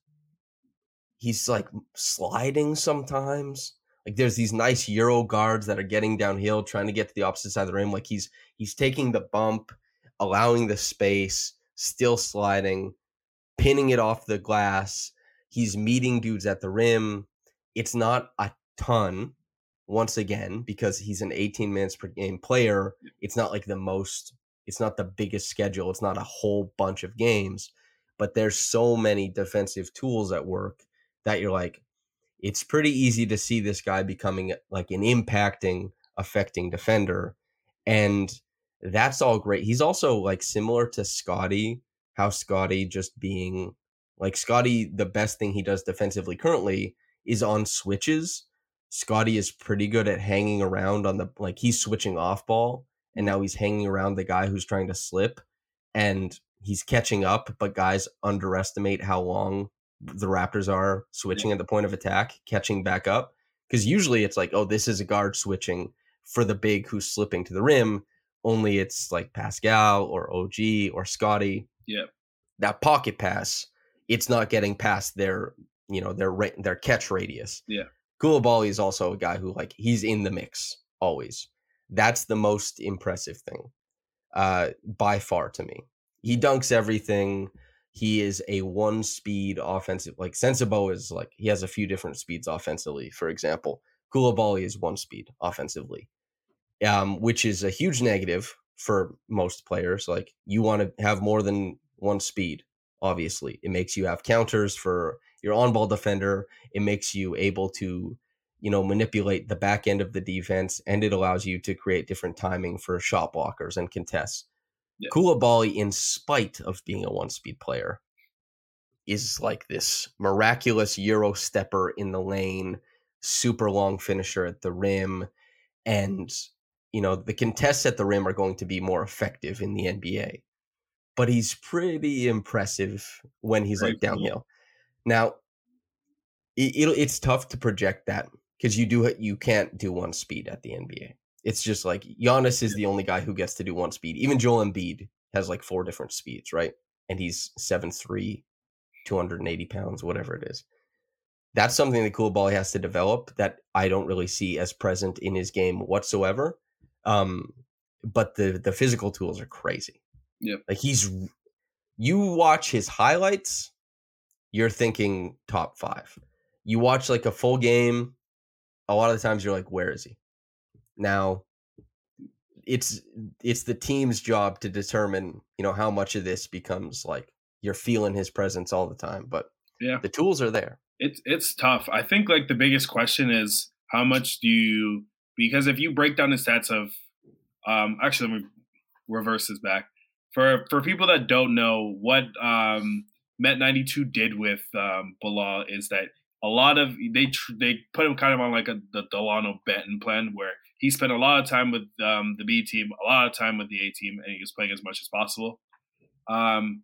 he's like sliding sometimes. Like, there's these nice Euro guards that are getting downhill, trying to get to the opposite side of the rim. Like, he's, he's taking the bump, allowing the space, still sliding, pinning it off the glass. He's meeting dudes at the rim. It's not a ton. Once again, because he's an eighteen minutes per game player, it's not like the most, it's not the biggest schedule. It's not a whole bunch of games, but there's so many defensive tools at work that you're like, it's pretty easy to see this guy becoming like an impacting, affecting defender. And that's all great. He's also like similar to Scotty, how Scotty just being like Scotty, the best thing he does defensively currently is on switches. Scotty is pretty good at hanging around on the, like, he's switching off ball and now he's hanging around the guy who's trying to slip and he's catching up, but guys underestimate how long the Raptors are switching at the point of attack, catching back up. Because usually it's like, oh, this is a guard switching for the big who's slipping to the rim. Only it's like Pascal or O G or Scotty. Yeah. That pocket pass, it's not getting past their, you know, their their catch radius. Yeah. Coulibaly is also a guy who, like, he's in the mix always. That's the most impressive thing uh, by far to me. He dunks everything. He is a one speed offensive. Like Sensabaugh is like, he has a few different speeds offensively. For example, Coulibaly is one speed offensively, um, which is a huge negative for most players. Like, you want to have more than one speed. Obviously, it makes you have counters for your on-ball defender. It makes you able to, you know, manipulate the back end of the defense, and it allows you to create different timing for shot blockers and contests. Yeah. Coulibaly, in spite of being a one-speed player, is like this miraculous Euro stepper in the lane, super long finisher at the rim, and, you know, the contests at the rim are going to be more effective in the N B A. But he's pretty impressive when he's Very like downhill. Cool. Now, it, it'll, it's tough to project that because you do you can't do one speed at the N B A. It's just like Giannis is the only guy who gets to do one speed. Even Joel Embiid has like four different speeds, right? And he's seven three, two hundred eighty pounds, whatever it is. That's something that Coulibaly has to develop that I don't really see as present in his game whatsoever. Um, but the the physical tools are crazy. Yeah, like he's, you watch his highlights, you're thinking top five. You watch like a full game, a lot of the times you're like, where is he? Now, it's it's the team's job to determine, you know, how much of this becomes like you're feeling his presence all the time. But yeah, the tools are there. It's it's tough. I think like the biggest question is how much do you, because if you break down the stats of, um, actually let me reverse this back. For for people that don't know, what um, Met ninety-two did with um, Bilal is that a lot of they tr- they put him kind of on like a the Delano Benton plan where he spent a lot of time with um, the B team, a lot of time with the A team, and he was playing as much as possible. Um,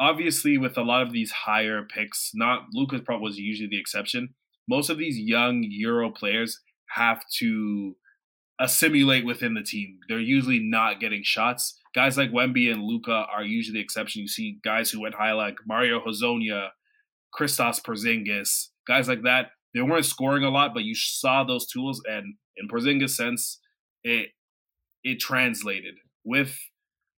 obviously, with a lot of these higher picks, not Lucas probably was usually the exception. Most of these young Euro players have to assimilate within the team. They're usually not getting shots. Guys like Wemby and Luka are usually the exception. You see guys who went high like Mario Hezonja, Kristaps Porzingis, guys like that. They weren't scoring a lot, but you saw those tools. And in Porzingis' sense, it it translated. With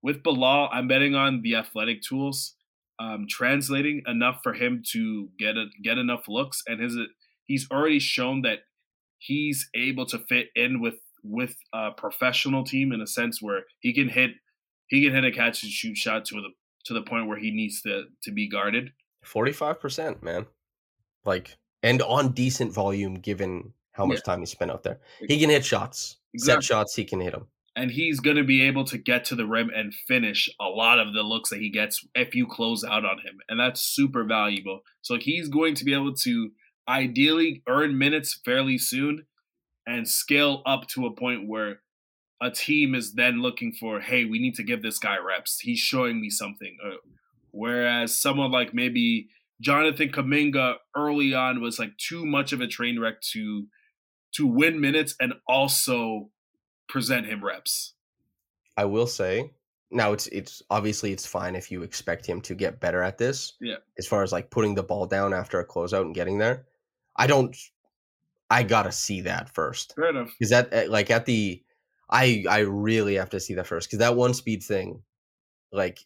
with Bilal, I'm betting on the athletic tools um, translating enough for him to get a, get enough looks. And his he's already shown that he's able to fit in with with a professional team in a sense where he can hit. He can hit a catch and shoot shot to the to the point where he needs to, to be guarded. forty-five percent, man. Like, and on decent volume given how much yeah. time he spent out there. He can hit shots. Exactly. Set shots, he can hit them. And he's going to be able to get to the rim and finish a lot of the looks that he gets if you close out on him. And that's super valuable. So he's going to be able to ideally earn minutes fairly soon and scale up to a point where a team is then looking for, hey, we need to give this guy reps. He's showing me something. Whereas someone like maybe Jonathan Kuminga early on was like too much of a train wreck to to win minutes and also present him reps. I will say, now it's it's obviously it's fine if you expect him to get better at this. Yeah. As far as like putting the ball down after a closeout and getting there, I don't. I gotta see that first. Fair enough. Because that like at the. I, I really have to see that first because that one speed thing, like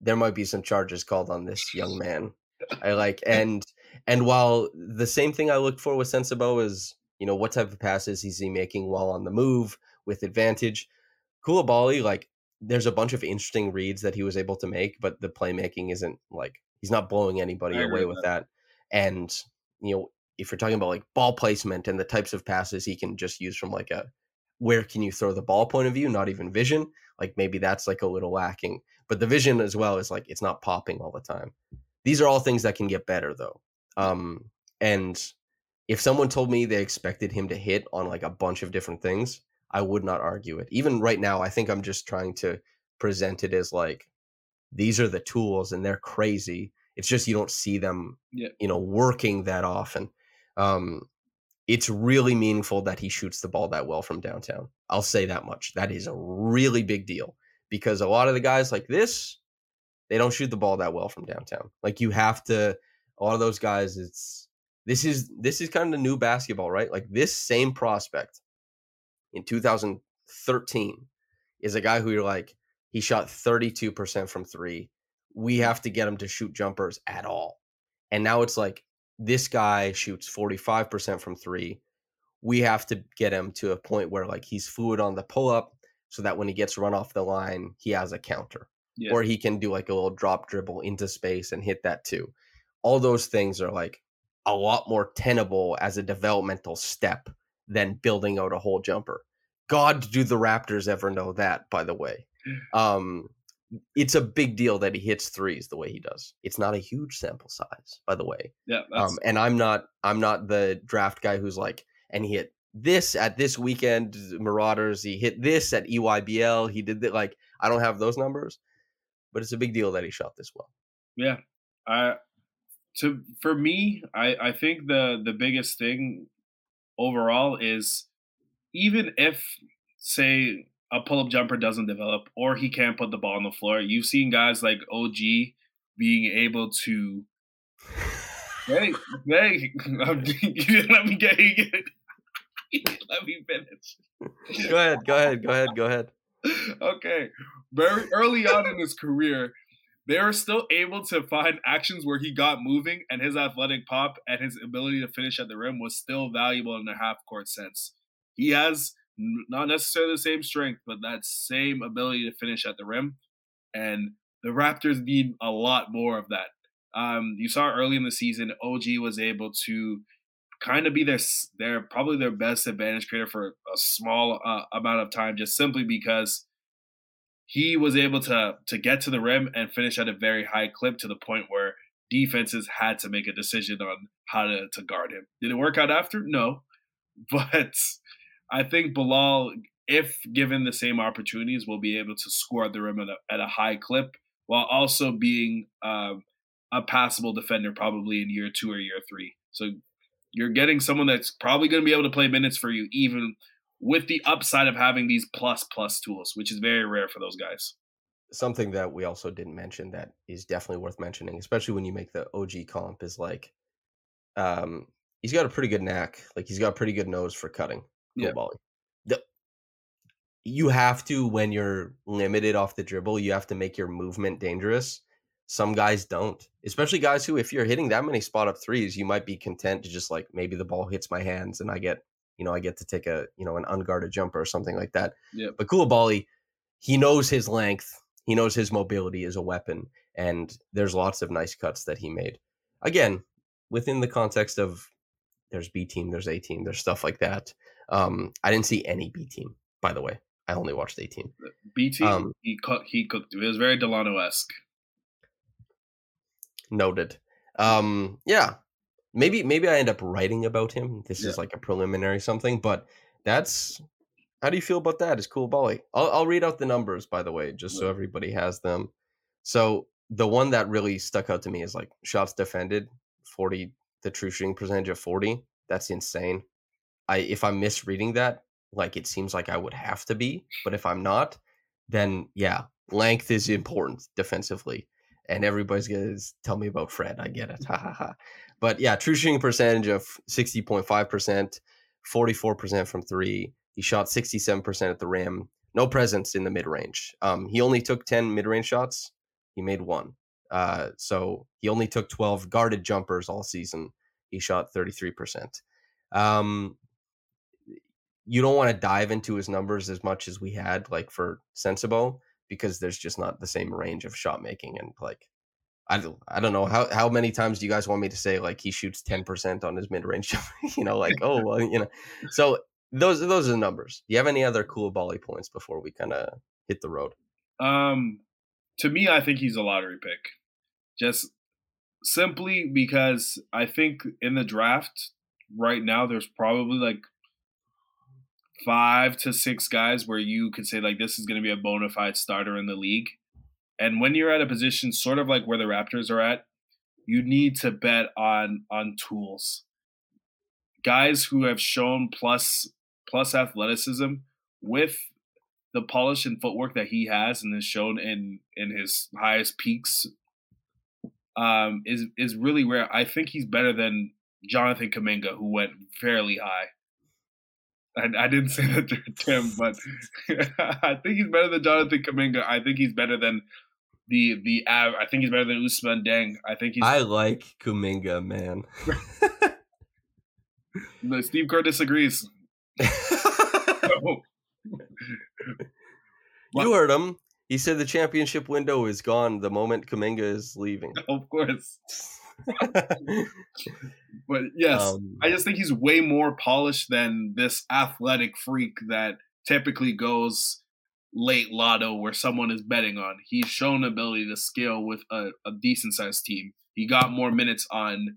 there might be some charges called on this young man. I like and and while the same thing I looked for with Sensabaugh is, you know, what type of passes is he making while on the move with advantage. Coulibaly, like there's a bunch of interesting reads that he was able to make, but the playmaking isn't like he's not blowing anybody I away with that. that. And you know, if you're talking about like ball placement and the types of passes he can just use from like a where can you throw the ball point of view, not even vision. Like maybe that's like a little lacking, but the vision as well is like, it's not popping all the time. These are all things that can get better though. Um, and if someone told me they expected him to hit on like a bunch of different things, I would not argue it. Even right now, I think I'm just trying to present it as like, these are the tools and they're crazy. It's just you don't see them, yeah. you know, working that often. Um, it's really meaningful that he shoots the ball that well from downtown. I'll say that much. That is a really big deal because a lot of the guys like this, they don't shoot the ball that well from downtown. Like you have to, a lot of those guys, it's, this is, this is kind of the new basketball, right? Like this same prospect in two thousand thirteen is a guy who you're like, he shot thirty-two percent from three. We have to get him to shoot jumpers at all. And now it's like, this guy shoots forty-five percent from three. We have to get him to a point where like he's fluid on the pull up so that when he gets run off the line, he has a counter. Yeah. Or he can do like a little drop dribble into space and hit that too. All those things are like a lot more tenable as a developmental step than building out a whole jumper. God, do the Raptors ever know that, by the way. Um, it's a big deal that he hits threes the way he does. It's not a huge sample size, by the way. Yeah. Um, and I'm not, I'm not the draft guy who's like, and he hit this at this weekend Marauders. He hit this at E Y B L. He did that. Like, I don't have those numbers, but it's a big deal that he shot this well. Yeah. I, to, for me, I, I think the, the biggest thing overall is even if say, a pull-up jumper doesn't develop or he can't put the ball on the floor. You've seen guys like O G being able to hey, hey, I'm, let me get let me finish. Go ahead, go ahead, go ahead, go ahead. Okay. Very early on in his career, they were still able to find actions where he got moving and his athletic pop and his ability to finish at the rim was still valuable in a half-court sense. He has not necessarily the same strength, but that same ability to finish at the rim. And the Raptors need a lot more of that. Um, you saw early in the season, O G was able to kind of be their, their probably their best advantage creator for a small uh, amount of time, just simply because he was able to, to get to the rim and finish at a very high clip to the point where defenses had to make a decision on how to, to guard him. Did it work out after? No. But I think Bilal, if given the same opportunities, will be able to score at the rim at a, at a high clip while also being uh, a passable defender probably in year two or year three. So you're getting someone that's probably going to be able to play minutes for you, even with the upside of having these plus-plus tools, which is very rare for those guys. Something that we also didn't mention that is definitely worth mentioning, especially when you make the O G comp, is like um, he's got a pretty good knack. Like he's got a pretty good nose for cutting. Yeah. The, you have to, when you're limited off the dribble, you have to make your movement dangerous. Some guys don't, especially guys who, if you're hitting that many spot up threes, you might be content to just like, maybe the ball hits my hands and I get, you know, I get to take a, you know, an unguarded jumper or something like that. Yeah. But Coulibaly, he knows his length. He knows his mobility is a weapon. And there's lots of nice cuts that he made. Again, within the context of there's B team, there's A team, there's stuff like that. Um, I didn't see any B team, by the way. I only watched A team. B team, um, he cooked. He cooked. It was very Delano-esque. Noted. Um, yeah, maybe maybe I end up writing about him. This yeah. is like a preliminary something, but that's. How do you feel about that? It's Coulibaly. I'll I'll read out the numbers, by the way, just yeah. so everybody has them. So the one that really stuck out to me is like shots defended, forty. The true shooting percentage of forty. That's insane. I, if I'm misreading that, like it seems like I would have to be, but if I'm not, then yeah, length is important defensively. And everybody's going to tell me about Fred. I get it. Ha ha ha. But yeah, true shooting percentage of sixty point five percent, forty-four percent from three. He shot sixty-seven percent at the rim. No presence in the mid range. Um, he only took ten mid range shots. He made one. Uh, so he only took twelve guarded jumpers all season. He shot thirty-three percent. Um, You don't want to dive into his numbers as much as we had, like for Sensabaugh, because there's just not the same range of shot making. And like, I don't, I don't know how, how many times do you guys want me to say like he shoots ten percent on his mid range, you know, like, oh, well, you know, so those, those are the numbers. Do you have any other Coulibaly points before we kind of hit the road? Um, to me, I think he's a lottery pick just simply because I think in the draft right now, there's probably like five to six guys where you could say like this is going to be a bona fide starter in the league. And when you're at a position sort of like where the Raptors are at, you need to bet on on tools. Guys who have shown plus plus athleticism with the polish and footwork that he has and is shown in in his highest peaks um, is is really rare. I think he's better than Jonathan Kuminga, who went fairly high. I, I didn't say that to Tim, but I think he's better than Jonathan Kuminga. I think he's better than the the. Uh, I think he's better than Ousmane Dieng. I think he's. I like Kuminga, man. No, Steve Kerr disagrees. You heard him. He said the championship window is gone the moment Kuminga is leaving. Of course. But yes, um, I just think he's way more polished than this athletic freak that typically goes late lotto where someone is betting on. He's shown ability to scale with a, a decent-sized team. He got more minutes on,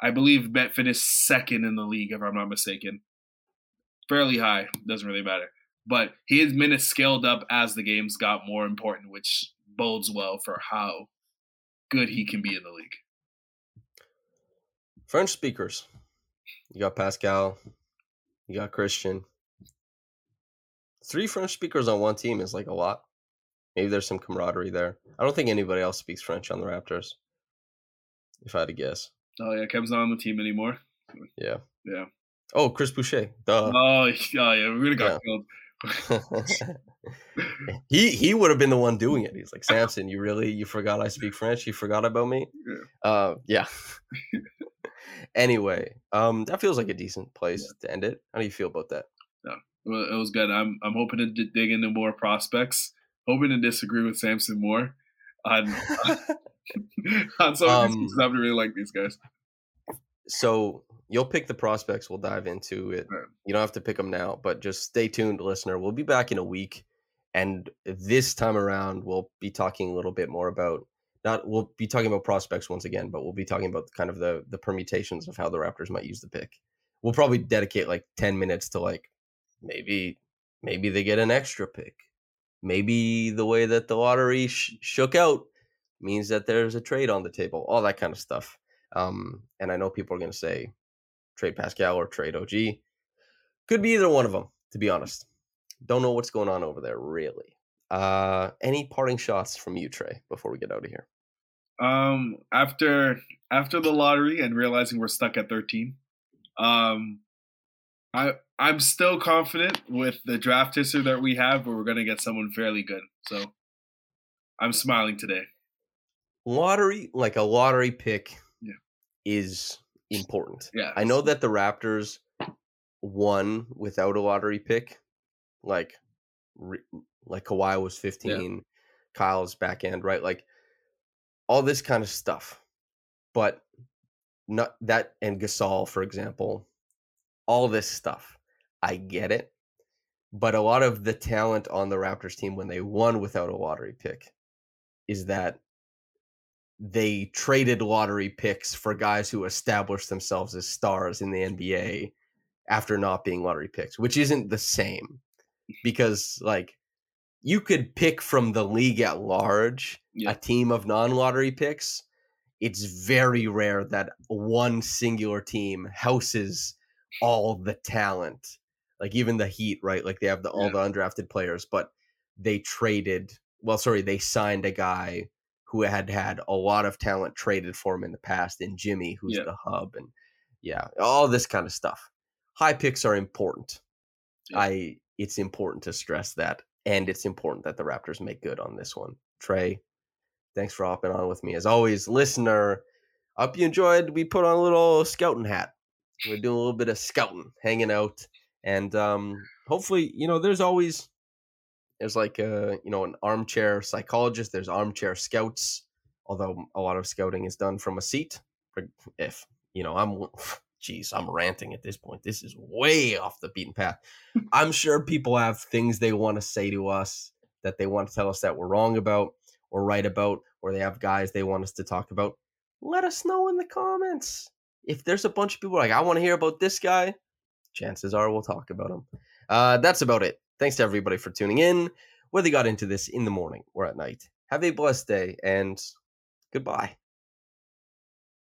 I believe, Bet finished second in the league, if I'm not mistaken. Fairly high. Doesn't really matter. But his minutes scaled up as the games got more important, which bodes well for how good he can be in the league. French speakers. You got Pascal. You got Christian. Three French speakers on one team is like a lot. Maybe there's some camaraderie there. I don't think anybody else speaks French on the Raptors, if I had to guess. Oh, yeah. Kev's not on the team anymore. Yeah. Yeah. Oh, Chris Boucher. Duh. Oh, yeah. yeah. We would have got killed. he he would have been the one doing it. He's like, Samson, you really you forgot I speak French? You forgot about me? Yeah. Uh, yeah. Anyway, um, that feels like a decent place yeah. to end it. How do you feel about that? Yeah, well, it was good. I'm I'm hoping to d- dig into more prospects. Hoping to disagree with Samson more on on, on some um, of these. I really like these guys. So you'll pick the prospects. We'll dive into it. Right. You don't have to pick them now, but just stay tuned, listener. We'll be back in a week, and this time around, we'll be talking a little bit more about not. We'll be talking about prospects once again, but we'll be talking about kind of the the permutations of how the Raptors might use the pick. We'll probably dedicate like ten minutes to like maybe maybe they get an extra pick. Maybe the way that the lottery sh- shook out means that there's a trade on the table. All that kind of stuff. Um, and I know people are going to say trade Pascal or trade O G. Could be either one of them, to be honest. Don't know what's going on over there, really. Uh, any parting shots from you, Trey, before we get out of here? Um, after after the lottery and realizing we're stuck at thirteen, um, I, I'm still confident with the draft history that we have, but we're going to get someone fairly good. So I'm smiling today. Lottery, like a lottery pick. Is important. Yeah, I know that the Raptors won without a lottery pick, like re, like Kawhi was fifteen, yeah. Kyle's back end, right? Like all this kind of stuff. But not that and Gasol, for example, all this stuff. I get it, but a lot of the talent on the Raptors team when they won without a lottery pick is that they traded lottery picks for guys who established themselves as stars in the N B A after not being lottery picks, which isn't the same because like you could pick from the league at large, yeah. a team of non-lottery picks. It's very rare that one singular team houses all the talent, like even the Heat, right? Like they have the, all yeah. the undrafted players, but they traded, well, sorry, they signed a guy who had had a lot of talent traded for him in the past, and Jimmy, who's yeah. the hub, and yeah, all this kind of stuff. High picks are important. Yeah. I It's important to stress that, and it's important that the Raptors make good on this one. Trey, thanks for hopping on with me. As always, listener, I hope you enjoyed. We put on a little scouting hat. We're doing a little bit of scouting, hanging out, and um, hopefully, you know, there's always... There's like a, you know, an armchair psychologist. There's armchair scouts, although a lot of scouting is done from a seat. If, you know, I'm, geez, I'm ranting at this point. This is way off the beaten path. I'm sure people have things they want to say to us that they want to tell us that we're wrong about or right about, or they have guys they want us to talk about. Let us know in the comments. If there's a bunch of people like, I want to hear about this guy, chances are we'll talk about him. Uh, that's about it. Thanks to everybody for tuning in, whether you got into this in the morning or at night. Have a blessed day, and goodbye.